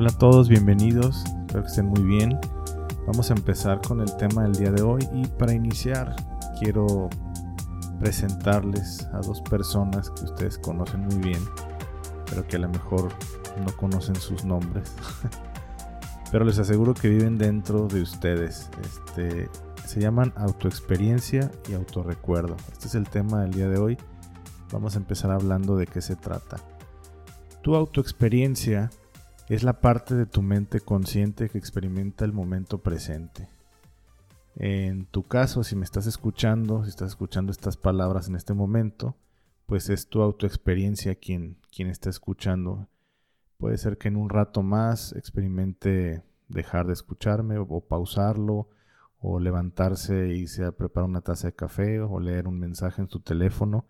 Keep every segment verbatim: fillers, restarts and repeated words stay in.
Hola a todos, bienvenidos, espero que estén muy bien. Vamos a empezar con el tema del día de hoy y para iniciar quiero presentarles a dos personas que ustedes conocen muy bien, pero que a lo mejor no conocen sus nombres, pero les aseguro que viven dentro de ustedes. Este, se llaman autoexperiencia y autorrecuerdo. Este es el tema del día de hoy. Vamos a empezar hablando de qué se trata. Tu autoexperiencia es la parte de tu mente consciente que experimenta el momento presente. En tu caso, si me estás escuchando, si estás escuchando estas palabras en este momento, pues es tu autoexperiencia quien, quien está escuchando. Puede ser que en un rato más experimente dejar de escucharme o pausarlo, o levantarse y irse a preparar una taza de café o leer un mensaje en tu teléfono.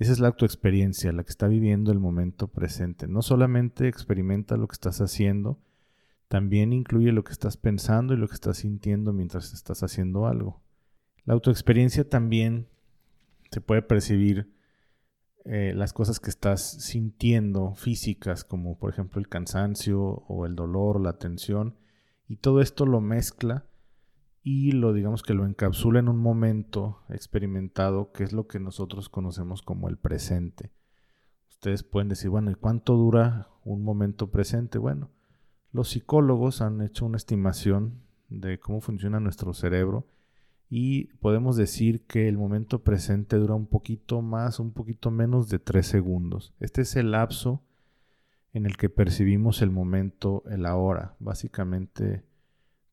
Esa es la autoexperiencia, la que está viviendo el momento presente. No solamente experimenta lo que estás haciendo, también incluye lo que estás pensando y lo que estás sintiendo mientras estás haciendo algo. La autoexperiencia también se puede percibir eh, las cosas que estás sintiendo físicas, como por ejemplo el cansancio o el dolor, la tensión, y todo esto lo mezcla y lo digamos que lo encapsula en un momento experimentado que es lo que nosotros conocemos como el presente. Ustedes pueden decir, bueno, ¿y cuánto dura un momento presente? Bueno, los psicólogos han hecho una estimación de cómo funciona nuestro cerebro y podemos decir que el momento presente dura un poquito más, un poquito menos de tres segundos. Este es el lapso en el que percibimos el momento, el ahora. Básicamente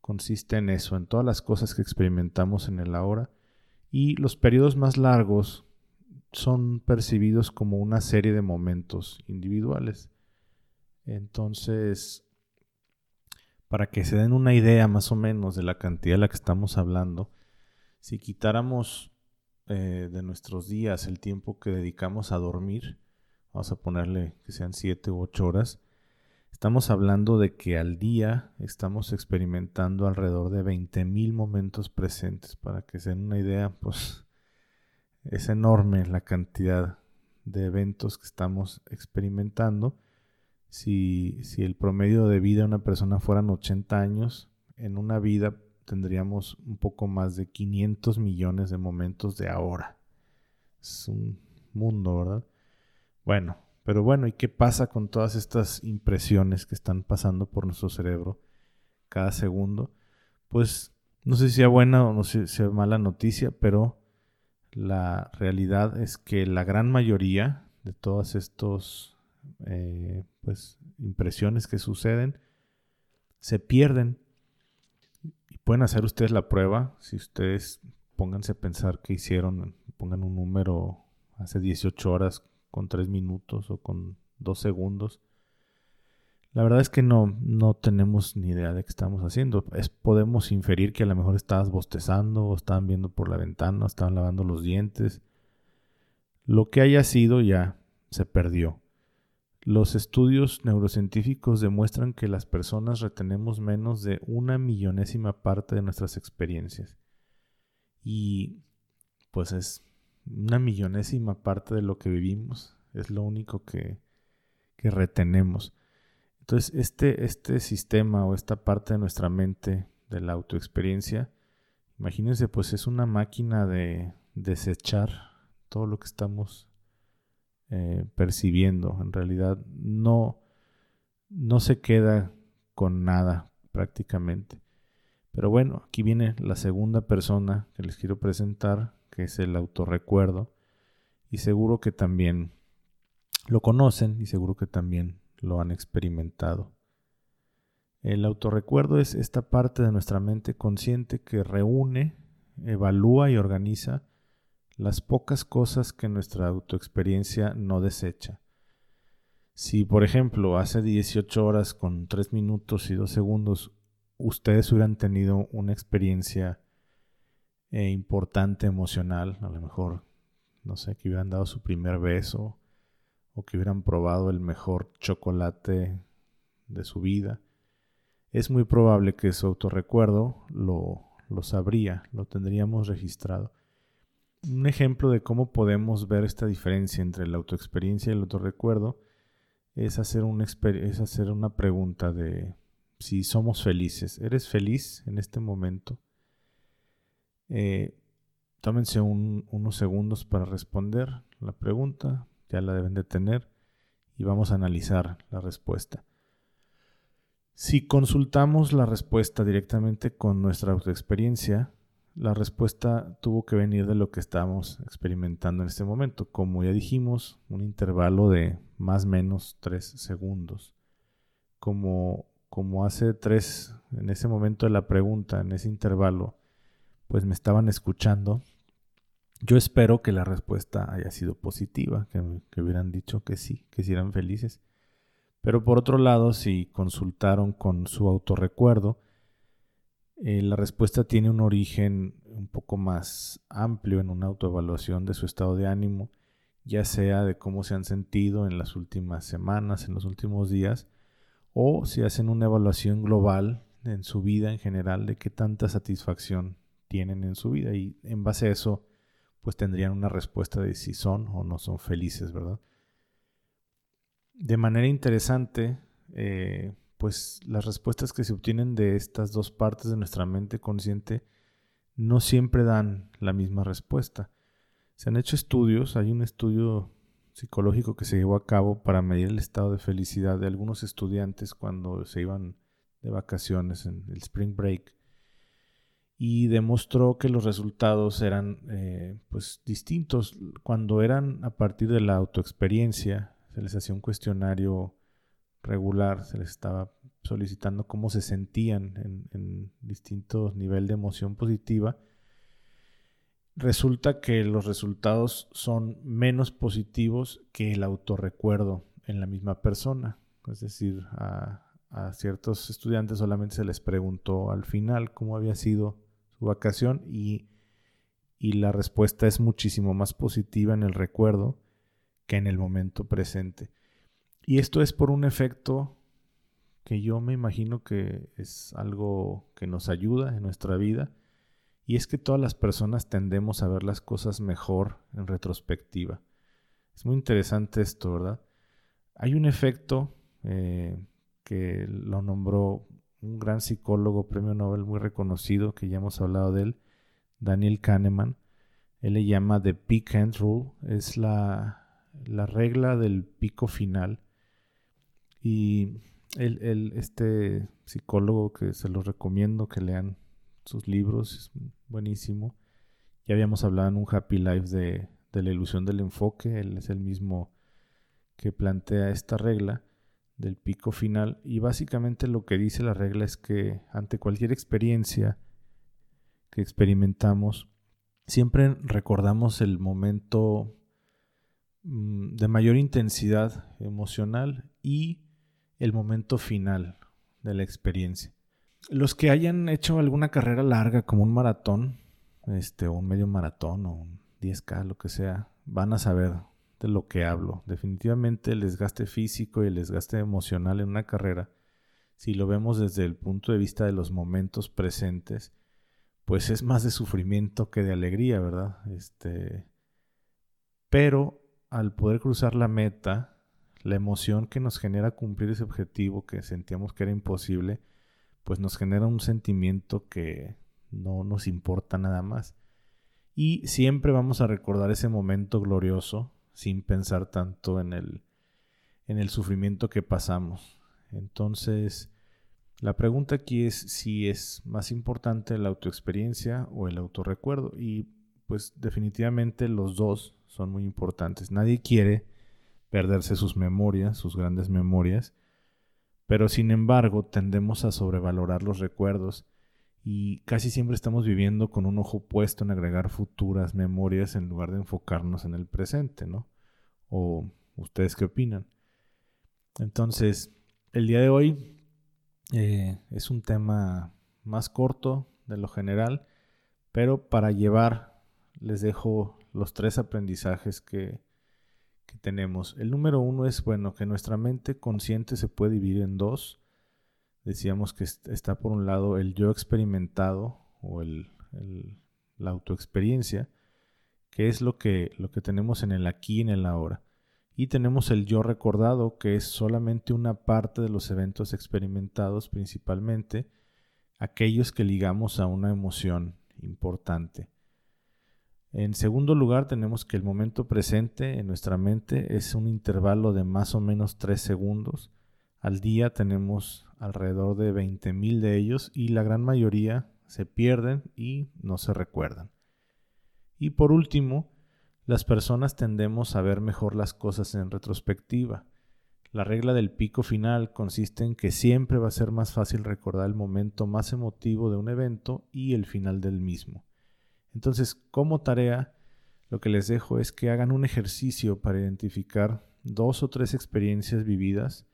consiste en eso, en todas las cosas que experimentamos en el ahora, y los periodos más largos son percibidos como una serie de momentos individuales. Entonces, para que se den una idea más o menos de la cantidad de la que estamos hablando, si quitáramos eh, de nuestros días el tiempo que dedicamos a dormir, vamos a ponerle que sean siete u ocho horas, estamos hablando de que al día estamos experimentando alrededor de veinte mil momentos presentes. Para que se den una idea, pues es enorme la cantidad de eventos que estamos experimentando. Si, si el promedio de vida de una persona fueran ochenta años, en una vida tendríamos un poco más de quinientos millones de momentos de ahora. Es un mundo, ¿verdad? Bueno. Pero bueno, ¿y qué pasa con todas estas impresiones que están pasando por nuestro cerebro cada segundo? Pues no sé si sea buena o no sé si sea mala noticia, pero la realidad es que la gran mayoría de todas estas eh, pues, impresiones que suceden se pierden. Y pueden hacer ustedes la prueba. Si ustedes pónganse a pensar qué hicieron, pongan un número hace dieciocho horas, con tres minutos o con dos segundos. La verdad es que no, no tenemos ni idea de qué estamos haciendo. Es, podemos inferir que a lo mejor estabas bostezando, o estaban viendo por la ventana, o estaban lavando los dientes. Lo que haya sido ya se perdió. Los estudios neurocientíficos demuestran que las personas retenemos menos de una millonésima parte de nuestras experiencias. Y pues es una millonésima parte de lo que vivimos, es lo único que, que retenemos. Entonces este, este sistema o esta parte de nuestra mente de la autoexperiencia, imagínense, pues es una máquina de desechar todo lo que estamos eh, percibiendo. En realidad no, no se queda con nada prácticamente. Pero bueno, aquí viene la segunda persona que les quiero presentar, que es el autorrecuerdo, y seguro que también lo conocen y seguro que también lo han experimentado. El autorrecuerdo es esta parte de nuestra mente consciente que reúne, evalúa y organiza las pocas cosas que nuestra autoexperiencia no desecha. Si, por ejemplo, hace dieciocho horas con tres minutos y dos segundos ustedes hubieran tenido una experiencia E importante emocional, a lo mejor, no sé, que hubieran dado su primer beso o que hubieran probado el mejor chocolate de su vida, es muy probable que su autorrecuerdo lo, lo sabría, lo tendríamos registrado. Un ejemplo de cómo podemos ver esta diferencia entre la autoexperiencia y el autorrecuerdo es hacer un exper- es hacer una pregunta de si somos felices. ¿Eres feliz en este momento? Eh, tómense un, unos segundos para responder la pregunta, ya la deben de tener, y vamos a analizar la respuesta. Si consultamos la respuesta directamente con nuestra autoexperiencia, la respuesta tuvo que venir de lo que estamos experimentando en este momento. Como ya dijimos, un intervalo de más o menos tres segundos. Como, como hace tres, en ese momento de la pregunta, en ese intervalo, pues me estaban escuchando. Yo espero que la respuesta haya sido positiva, que, que hubieran dicho que sí, que si eran felices. Pero por otro lado, si consultaron con su autorrecuerdo, Eh, la respuesta tiene un origen un poco más amplio en una autoevaluación de su estado de ánimo, ya sea de cómo se han sentido en las últimas semanas, en los últimos días, o si hacen una evaluación global en su vida en general de qué tanta satisfacción tienen en su vida, y en base a eso pues tendrían una respuesta de si son o no son felices, ¿verdad? De manera interesante, eh, pues las respuestas que se obtienen de estas dos partes de nuestra mente consciente no siempre dan la misma respuesta. Se han hecho estudios, hay un estudio psicológico que se llevó a cabo para medir el estado de felicidad de algunos estudiantes cuando se iban de vacaciones en el Spring Break, y demostró que los resultados eran eh, pues distintos. Cuando eran a partir de la autoexperiencia, se les hacía un cuestionario regular, se les estaba solicitando cómo se sentían en, en distintos niveles de emoción positiva. Resulta que los resultados son menos positivos que el autorrecuerdo en la misma persona. Es decir, a, a ciertos estudiantes solamente se les preguntó al final cómo había sido su vacación, y, y la respuesta es muchísimo más positiva en el recuerdo que en el momento presente. Y esto es por un efecto que yo me imagino que es algo que nos ayuda en nuestra vida, y es que todas las personas tendemos a ver las cosas mejor en retrospectiva. Es muy interesante esto, ¿verdad? Hay un efecto eh, que lo nombró un gran psicólogo, premio Nobel muy reconocido, que ya hemos hablado de él, Daniel Kahneman. Él le llama The Peak End Rule, es la, la regla del pico final. Y el, el, este psicólogo, que se los recomiendo que lean sus libros, es buenísimo. Ya habíamos hablado en un Happy Life de, de la ilusión del enfoque. Él es el mismo que plantea esta regla del pico final. Y básicamente lo que dice la regla es que ante cualquier experiencia que experimentamos, siempre recordamos el momento mm, de mayor intensidad emocional y el momento final de la experiencia. Los que hayan hecho alguna carrera larga, como un maratón, este, o un medio maratón, o un diez K, lo que sea, van a saber de lo que hablo. Definitivamente el desgaste físico y el desgaste emocional en una carrera, si lo vemos desde el punto de vista de los momentos presentes, pues es más de sufrimiento que de alegría, ¿verdad? Este, pero al poder cruzar la meta, la emoción que nos genera cumplir ese objetivo que sentíamos que era imposible, pues nos genera un sentimiento que no nos importa nada más. Y siempre vamos a recordar ese momento glorioso sin pensar tanto en el, en el sufrimiento que pasamos. Entonces, la pregunta aquí es si es más importante la autoexperiencia o el autorrecuerdo. Y pues definitivamente los dos son muy importantes. Nadie quiere perderse sus memorias, sus grandes memorias, pero sin embargo tendemos a sobrevalorar los recuerdos, y casi siempre estamos viviendo con un ojo puesto en agregar futuras memorias en lugar de enfocarnos en el presente, ¿no? ¿O ustedes qué opinan? Entonces, el día de hoy eh, es un tema más corto de lo general, pero para llevar les dejo los tres aprendizajes que que tenemos. El número uno es, bueno, que nuestra mente consciente se puede dividir en dos. Decíamos que está por un lado el yo experimentado o el, el, la autoexperiencia, que es lo que, lo que tenemos en el aquí y en el ahora. Y tenemos el yo recordado, que es solamente una parte de los eventos experimentados, principalmente aquellos que ligamos a una emoción importante. En segundo lugar, tenemos que el momento presente en nuestra mente es un intervalo de más o menos tres segundos. Al día tenemos alrededor de veinte mil de ellos y la gran mayoría se pierden y no se recuerdan. Y por último, las personas tendemos a ver mejor las cosas en retrospectiva. La regla del pico final consiste en que siempre va a ser más fácil recordar el momento más emotivo de un evento y el final del mismo. Entonces, como tarea, lo que les dejo es que hagan un ejercicio para identificar dos o tres experiencias vividas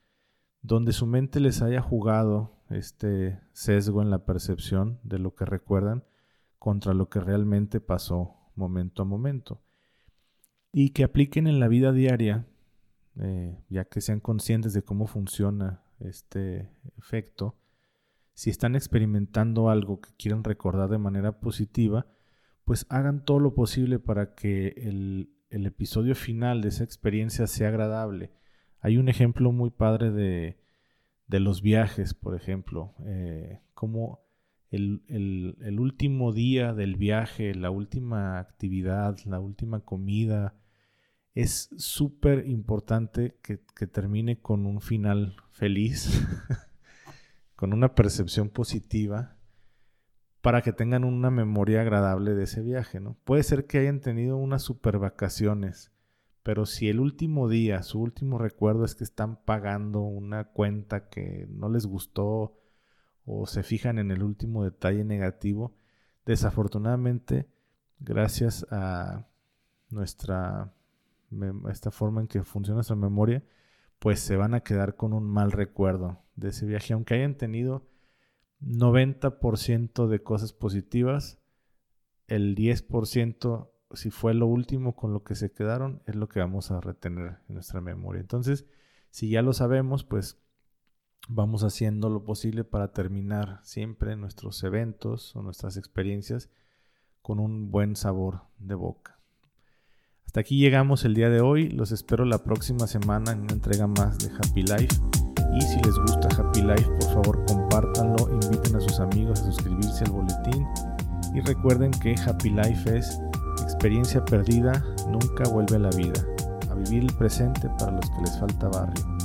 donde su mente les haya jugado este sesgo en la percepción de lo que recuerdan contra lo que realmente pasó momento a momento. Y que apliquen en la vida diaria, eh, ya que sean conscientes de cómo funciona este efecto. Si están experimentando algo que quieren recordar de manera positiva, pues hagan todo lo posible para que el, el episodio final de esa experiencia sea agradable. Hay un ejemplo muy padre de, de los viajes, por ejemplo. Eh, como el, el, el último día del viaje, la última actividad, la última comida, es súper importante que, que termine con un final feliz, con una percepción positiva, para que tengan una memoria agradable de ese viaje, ¿no? Puede ser que hayan tenido unas super vacaciones, pero si el último día, su último recuerdo es que están pagando una cuenta que no les gustó o se fijan en el último detalle negativo, desafortunadamente, gracias a nuestra esta forma en que funciona nuestra memoria, pues se van a quedar con un mal recuerdo de ese viaje, aunque hayan tenido noventa por ciento de cosas positivas, el diez por ciento, si fue lo último con lo que se quedaron, es lo que vamos a retener en nuestra memoria. Entonces, si ya lo sabemos, pues vamos haciendo lo posible para terminar siempre nuestros eventos o nuestras experiencias con un buen sabor de boca. Hasta aquí llegamos el día de hoy. Los espero la próxima semana en una entrega más de Happy Life. Y si les gusta Happy Life, por favor compártanlo, inviten a sus amigos a suscribirse al boletín y recuerden que Happy Life es experiencia perdida, nunca vuelve a la vida, a vivir el presente para los que les falta barrio.